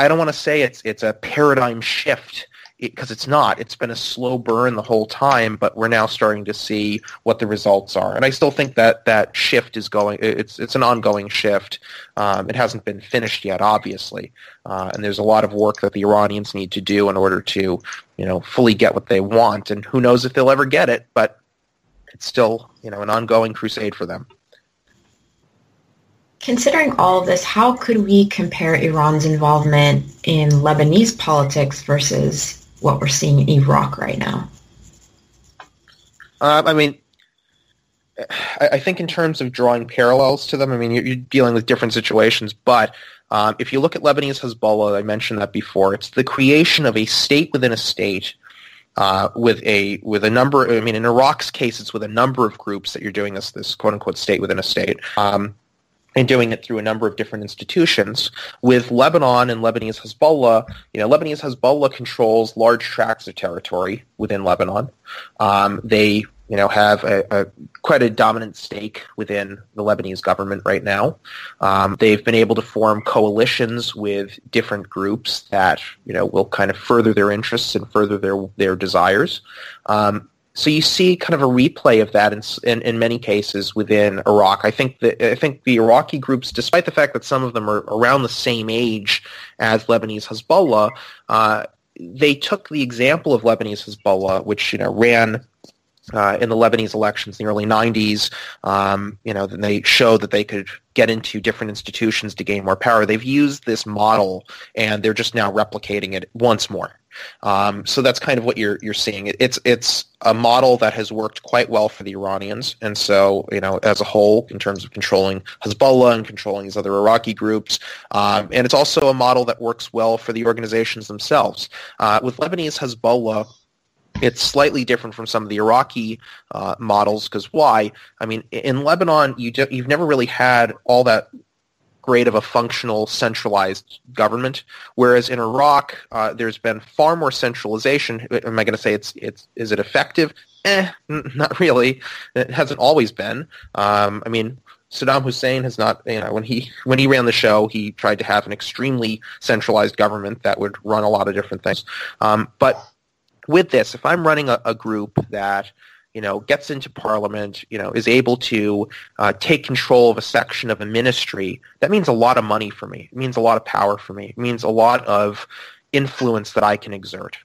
I don't want to say it's it's a paradigm shift, because it, it's not. It's been a slow burn the whole time, but we're now starting to see what the results are. And I still think that that shift is going. It's it's an ongoing shift. Um, it hasn't been finished yet, obviously. Uh, and there's a lot of work that the Iranians need to do in order to, you know, fully get what they want. And who knows if they'll ever get it? But it's still, you know, an ongoing crusade for them. Considering all of this, how could we compare Iran's involvement in Lebanese politics versus what we're seeing in Iraq right now? Uh, I mean, I, I think in terms of drawing parallels to them, I mean, you're, you're dealing with different situations. But um, if you look at Lebanese Hezbollah, I mentioned that before, it's the creation of a state within a state uh, with a with a number. I mean, in Iraq's case, it's with a number of groups that you're doing this this quote unquote state within a state, um, and doing it through a number of different institutions. With Lebanon and Lebanese Hezbollah, you know, Lebanese Hezbollah controls large tracts of territory within Lebanon. Um, they you know, have a, a quite a dominant stake within the Lebanese government right now. Um, they've been able to form coalitions with different groups that, you know, will kind of further their interests and further their their desires. Um, so you see kind of a replay of that in, in in many cases within Iraq. I think the I think the Iraqi groups, despite the fact that some of them are around the same age as Lebanese Hezbollah, uh, they took the example of Lebanese Hezbollah, which, you know, ran Uh, in the Lebanese elections in the early nineties, um, you know, then they showed that they could get into different institutions to gain more power. They've used this model, and they're just now replicating it once more. Um, so that's kind of what you're you're seeing. It, it's it's a model that has worked quite well for the Iranians, and so, you know, as a whole, in terms of controlling Hezbollah and controlling these other Iraqi groups, um, and it's also a model that works well for the organizations themselves. Uh, with Lebanese Hezbollah, it's slightly different from some of the Iraqi uh, models, because why? I mean, in Lebanon, you do, you've never really had all that great of a functional centralized government, whereas in Iraq, uh, there's been far more centralization. Am I going to say it's it's is it effective? Eh, not really. It hasn't always been. Um, I mean, Saddam Hussein has not, you know, when he when he ran the show, he tried to have an extremely centralized government that would run a lot of different things, um, but. With this, if I'm running a, a group that, you know, gets into parliament, you know, is able to uh, take control of a section of a ministry, that means a lot of money for me. It means a lot of power for me. It means a lot of influence that I can exert.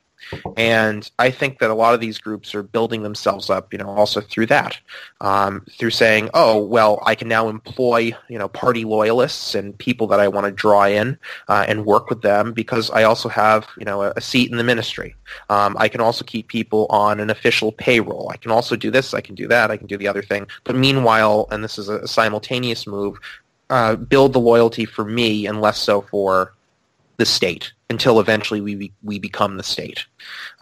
And I think that a lot of these groups are building themselves up, you know, also through that, um, through saying, oh, well, I can now employ, you know, party loyalists and people that I want to draw in uh, and work with them, because I also have, you know, a, a seat in the ministry. Um, I can also keep people on an official payroll. I can also do this. I can do that. I can do the other thing. But meanwhile, and this is a simultaneous move, uh, build the loyalty for me and less so for the state, until eventually we be, we become the state.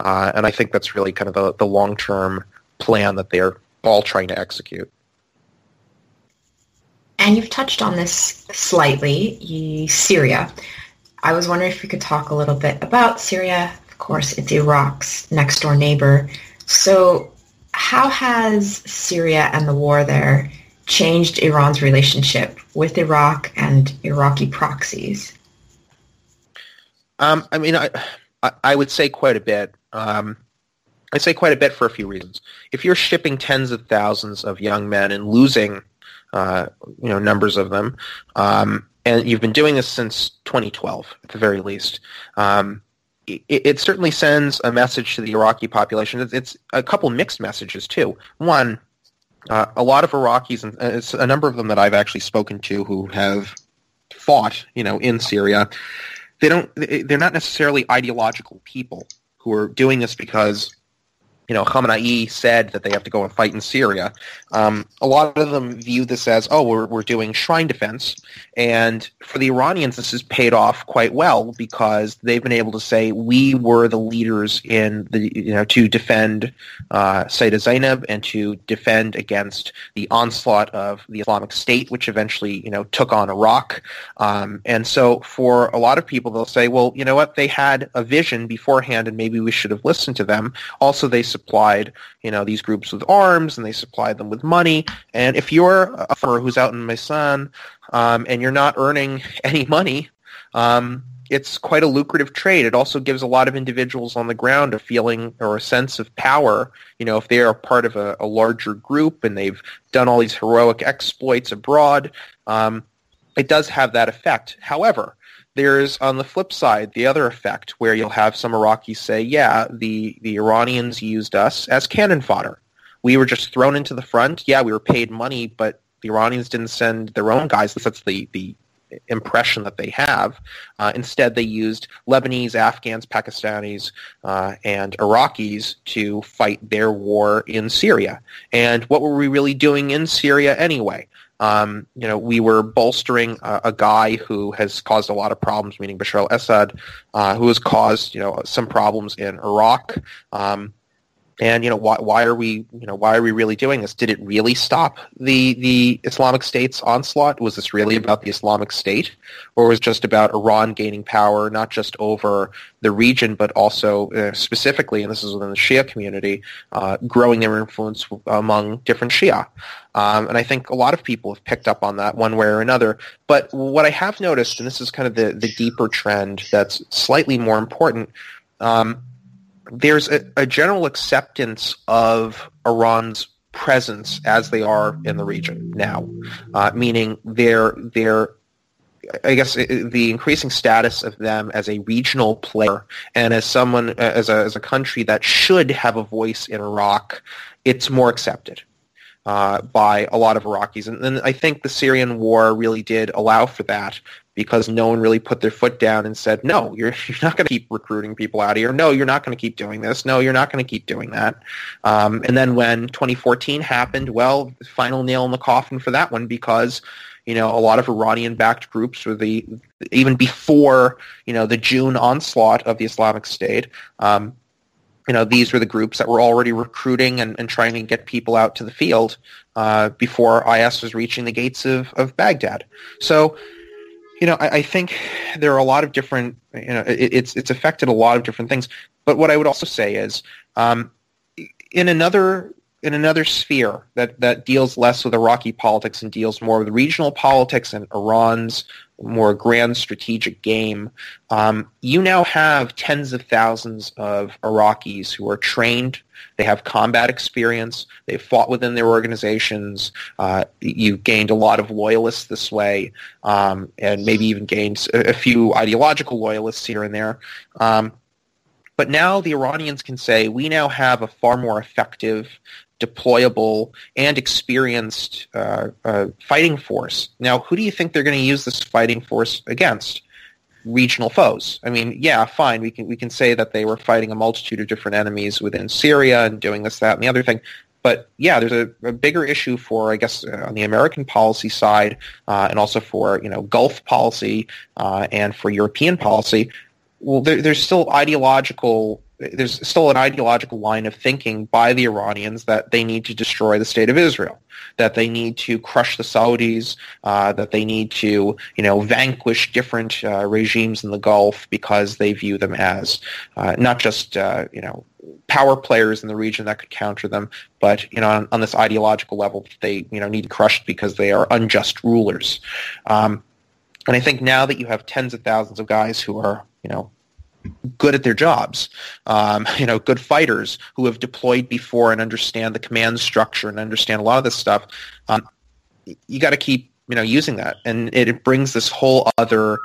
Uh, and I think that's really kind of the, the long-term plan that they're all trying to execute. And you've touched on this slightly, you, Syria. I was wondering if we could talk a little bit about Syria. Of course, it's Iraq's next-door neighbor. So how has Syria and the war there changed Iran's relationship with Iraq and Iraqi proxies? Um, I mean, I I would say quite a bit. Um, I'd say quite a bit for a few reasons. If you're shipping tens of thousands of young men and losing, uh, you know, numbers of them, um, and you've been doing this since twenty twelve at the very least, um, it, it certainly sends a message to the Iraqi population. It's, it's a couple mixed messages too. One, uh, a lot of Iraqis, and it's a number of them that I've actually spoken to who have fought, you know, in Syria. They don't. They're not necessarily ideological people who are doing this because, you know, Khamenei said that they have to go and fight in Syria. Um, a lot of them view this as, oh, we're we're doing shrine defense, and for the Iranians, this has paid off quite well because they've been able to say we were the leaders in the, you know, to defend uh, Sayyida Zainab and to defend against the onslaught of the Islamic State, which eventually, you know, took on Iraq. Um, and so, for a lot of people, they'll say, well, you know what, they had a vision beforehand, and maybe we should have listened to them. Also, they supplied, you know, these groups with arms, and they supplied them with money. And if you're a farmer who's out in Maisan, um, and you're not earning any money, um, it's quite a lucrative trade. It also gives a lot of individuals on the ground a feeling or a sense of power. You know, if they are part of a, a larger group and they've done all these heroic exploits abroad, um, it does have that effect. However, there's, on the flip side, the other effect where you'll have some Iraqis say, yeah, the, the Iranians used us as cannon fodder. We were just thrown into the front. Yeah, we were paid money, but the Iranians didn't send their own guys. That's the, the impression that they have. Uh, instead, they used Lebanese, Afghans, Pakistanis, uh, and Iraqis to fight their war in Syria. And what were we really doing in Syria anyway? Um, you know, we were bolstering uh, a guy who has caused a lot of problems, meaning Bashar al-Assad, uh, who has caused, you know, some problems in Iraq. Um, And, you know, why, why are we, you know, why are we really doing this? Did it really stop the, the Islamic State's onslaught? Was this really about the Islamic State? Or was it just about Iran gaining power, not just over the region, but also uh, specifically, and this is within the Shia community, uh, growing their influence among different Shia? Um, and I think a lot of people have picked up on that one way or another. But what I have noticed, and this is kind of the, the deeper trend that's slightly more important, um, there's a, a general acceptance of Iran's presence as they are in the region now, uh, meaning their their I guess the increasing status of them as a regional player and as someone as a as a country that should have a voice in Iraq. It's more accepted uh, by a lot of Iraqis, and, and I think the Syrian war really did allow for that, because no one really put their foot down and said, no, you're, you're not going to keep recruiting people out of here. No, you're not going to keep doing this. No, you're not going to keep doing that. Um, and then when twenty fourteen happened, well, final nail in the coffin for that one, because, you know, a lot of Iranian-backed groups were the, even before, you know, the June onslaught of the Islamic State, um, you know, these were the groups that were already recruiting and, and trying to get people out to the field uh, before I S was reaching the gates of, of Baghdad. So, you know, I, I think there are a lot of different, you know, it, it's it's affected a lot of different things. But what I would also say is, um, in another in another sphere that, that deals less with Iraqi politics and deals more with regional politics and Iran's more grand strategic game, um, you now have tens of thousands of Iraqis who are trained. They have combat experience. They've fought within their organizations. Uh, you gained a lot of loyalists this way, um, and maybe even gained a few ideological loyalists here and there. Um, but now the Iranians can say, we now have a far more effective, deployable, and experienced uh, uh, fighting force. Now, who do you think they're going to use this fighting force against? Regional foes. I mean, yeah, fine. We can we can say that they were fighting a multitude of different enemies within Syria and doing this, that, and the other thing. But yeah, there's a, a bigger issue for, I guess, uh, on the American policy side, uh, and also for, you know, Gulf policy uh, and for European policy. Well, there, there's still ideological. There's still an ideological line of thinking by the Iranians that they need to destroy the state of Israel, that they need to crush the Saudis, uh, that they need to, you know, vanquish different uh, regimes in the Gulf, because they view them as uh, not just, uh, you know, power players in the region that could counter them, but, you know, on, on this ideological level, they, you know, need to crush because they are unjust rulers. Um, and I think now that you have tens of thousands of guys who are, you know, good at their jobs, um, you know, good fighters who have deployed before and understand the command structure and understand a lot of this stuff, um, you got to keep, you know, using that. And it, it brings this whole other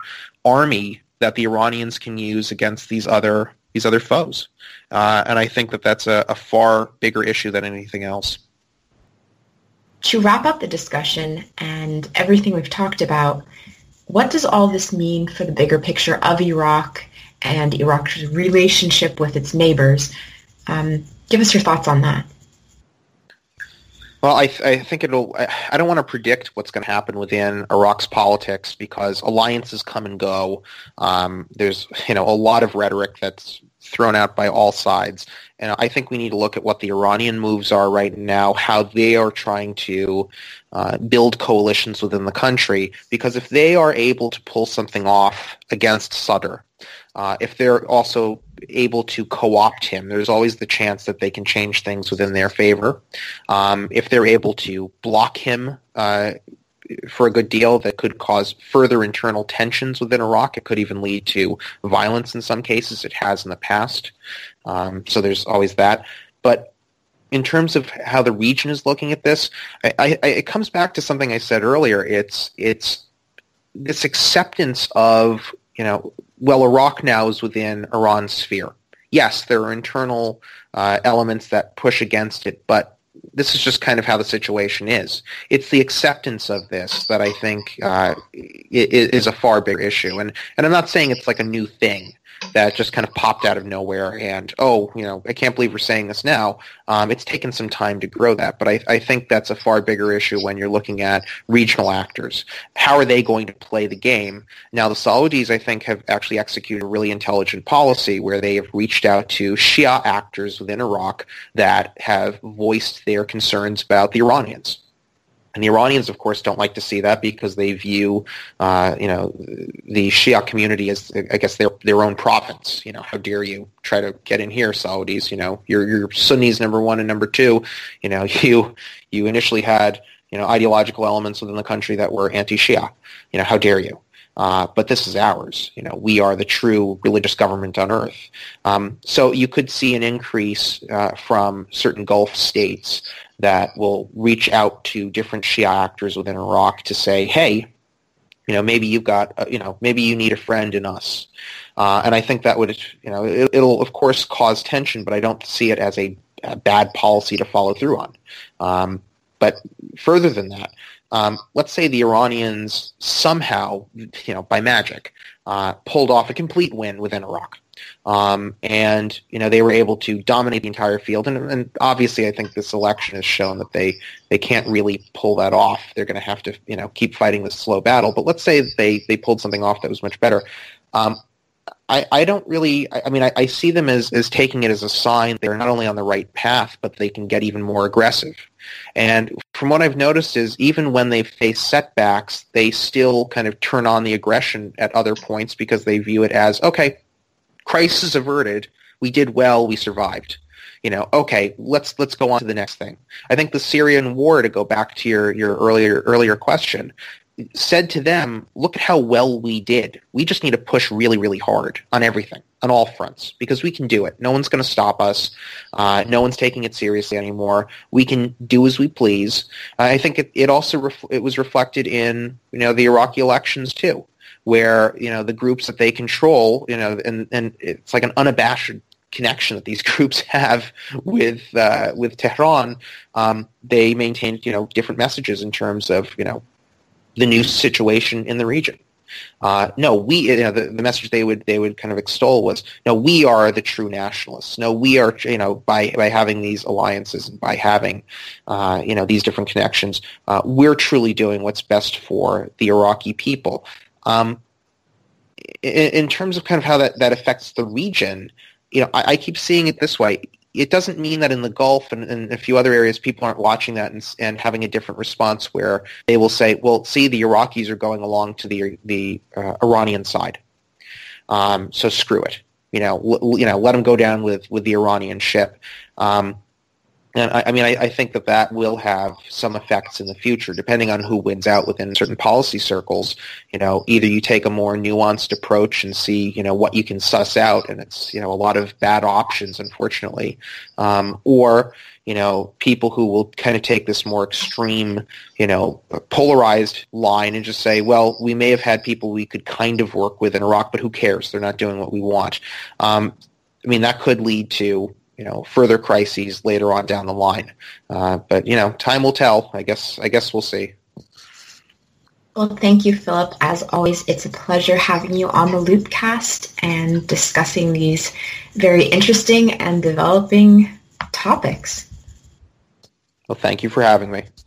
army that the Iranians can use against these other these other foes. Uh, and I think that that's a, a far bigger issue than anything else. To wrap up the discussion and everything we've talked about, what does all this mean for the bigger picture of Iraq and Iraq's relationship with its neighbors? Um, give us your thoughts on that. Well, I, th- I think it'll – I don't want to predict what's going to happen within Iraq's politics, because alliances come and go. Um, there's, you know, a lot of rhetoric that's thrown out by all sides. And I think we need to look at what the Iranian moves are right now, how they are trying to uh, build coalitions within the country, because if they are able to pull something off against Sadr, Uh, if they're also able to co-opt him, there's always the chance that they can change things within their favor. Um, if they're able to block him uh, for a good deal, that could cause further internal tensions within Iraq. It could even lead to violence in some cases. It has in the past. Um, so there's always that. But in terms of how the region is looking at this, I, I, I, it comes back to something I said earlier. It's it's this acceptance of, you know, well, Iraq now is within Iran's sphere. Yes, there are internal uh, elements that push against it, but this is just kind of how the situation is. It's the acceptance of this that I think uh, is a far bigger issue. And, and I'm not saying it's like a new thing. that just kind of popped out of nowhere. And, oh, you know, I can't believe we're saying this now. Um, it's taken some time to grow that. But I, I think that's a far bigger issue when you're looking at regional actors. How are they going to play the game? Now, the Saudis, I think, have actually executed a really intelligent policy where they have reached out to Shia actors within Iraq that have voiced their concerns about the Iranians. And the Iranians, of course, don't like to see that because they view, uh, you know, the Shia community as, I guess, their their own province. You know, how dare you try to get in here, Saudis? You know, you're, you're Sunnis number one and number two. You know, you you initially had, you know, ideological elements within the country that were anti-Shia. You know, how dare you? Uh, but this is ours. You know, we are the true religious government on earth. Um, so you could see an increase uh, from certain Gulf states that will reach out to different Shia actors within Iraq to say, hey, you know, maybe you've got, uh, you know, maybe you need a friend in us. Uh, and I think that would, you know, it, it'll of course cause tension, but I don't see it as a, a bad policy to follow through on. Um, but further than that, Um, let's say the Iranians somehow, you know, by magic, uh, pulled off a complete win within Iraq. Um, and, you know, they were able to dominate the entire field. And, and obviously, I think this election has shown that they, they can't really pull that off. They're going to have to, you know, keep fighting this slow battle. But let's say they, they pulled something off that was much better. Um, I, I don't really, I, I mean, I, I see them as, as taking it as a sign they're not only on the right path, but they can get even more aggressive. And from what I've noticed is even when they face setbacks, they still kind of turn on the aggression at other points because they view it as, okay, crisis averted, we did well, we survived. You know, okay, let's let's go on to the next thing. I think the Syrian war, to go back to your, your earlier earlier question, said to them, look at how well we did. We just need to push really, really hard on everything, on all fronts, because we can do it. No one's going to stop us. Uh, no one's taking it seriously anymore. We can do as we please. Uh, I think it, it also ref- it was reflected in, you know, the Iraqi elections too, where, you know, the groups that they control, you know, and, and it's like an unabashed connection that these groups have with uh, with Tehran. Um, they maintained, you know, different messages in terms of, you know, the new situation in the region. Uh, no, we. You know, the, the message they would they would kind of extol was, no, we are the true nationalists. No, we are. You know, by by having these alliances and by having, uh, you know, these different connections, uh, we're truly doing what's best for the Iraqi people. Um, in, in terms of kind of how that, that affects the region, you know, I, I keep seeing it this way. It doesn't mean that in the Gulf and, and a few other areas people aren't watching that and, and having a different response where they will say, well, see, the Iraqis are going along to the the uh, Iranian side, um, so screw it. You know, l- you know, let them go down with, with the Iranian ship. Um, and I, I mean, I, I think that that will have some effects in the future, depending on who wins out within certain policy circles. You know, either you take a more nuanced approach and see, you know, what you can suss out, and it's, you know, a lot of bad options, unfortunately, um, or, you know, people who will kind of take this more extreme, you know, polarized line and just say, well, we may have had people we could kind of work with in Iraq, but who cares? They're not doing what we want. Um, I mean, that could lead to, you know, further crises later on down the line. Uh, but, you know, time will tell. I guess I guess we'll see. Well, thank you, Philip. As always, it's a pleasure having you on the Loopcast and discussing these very interesting and developing topics. Well, thank you for having me.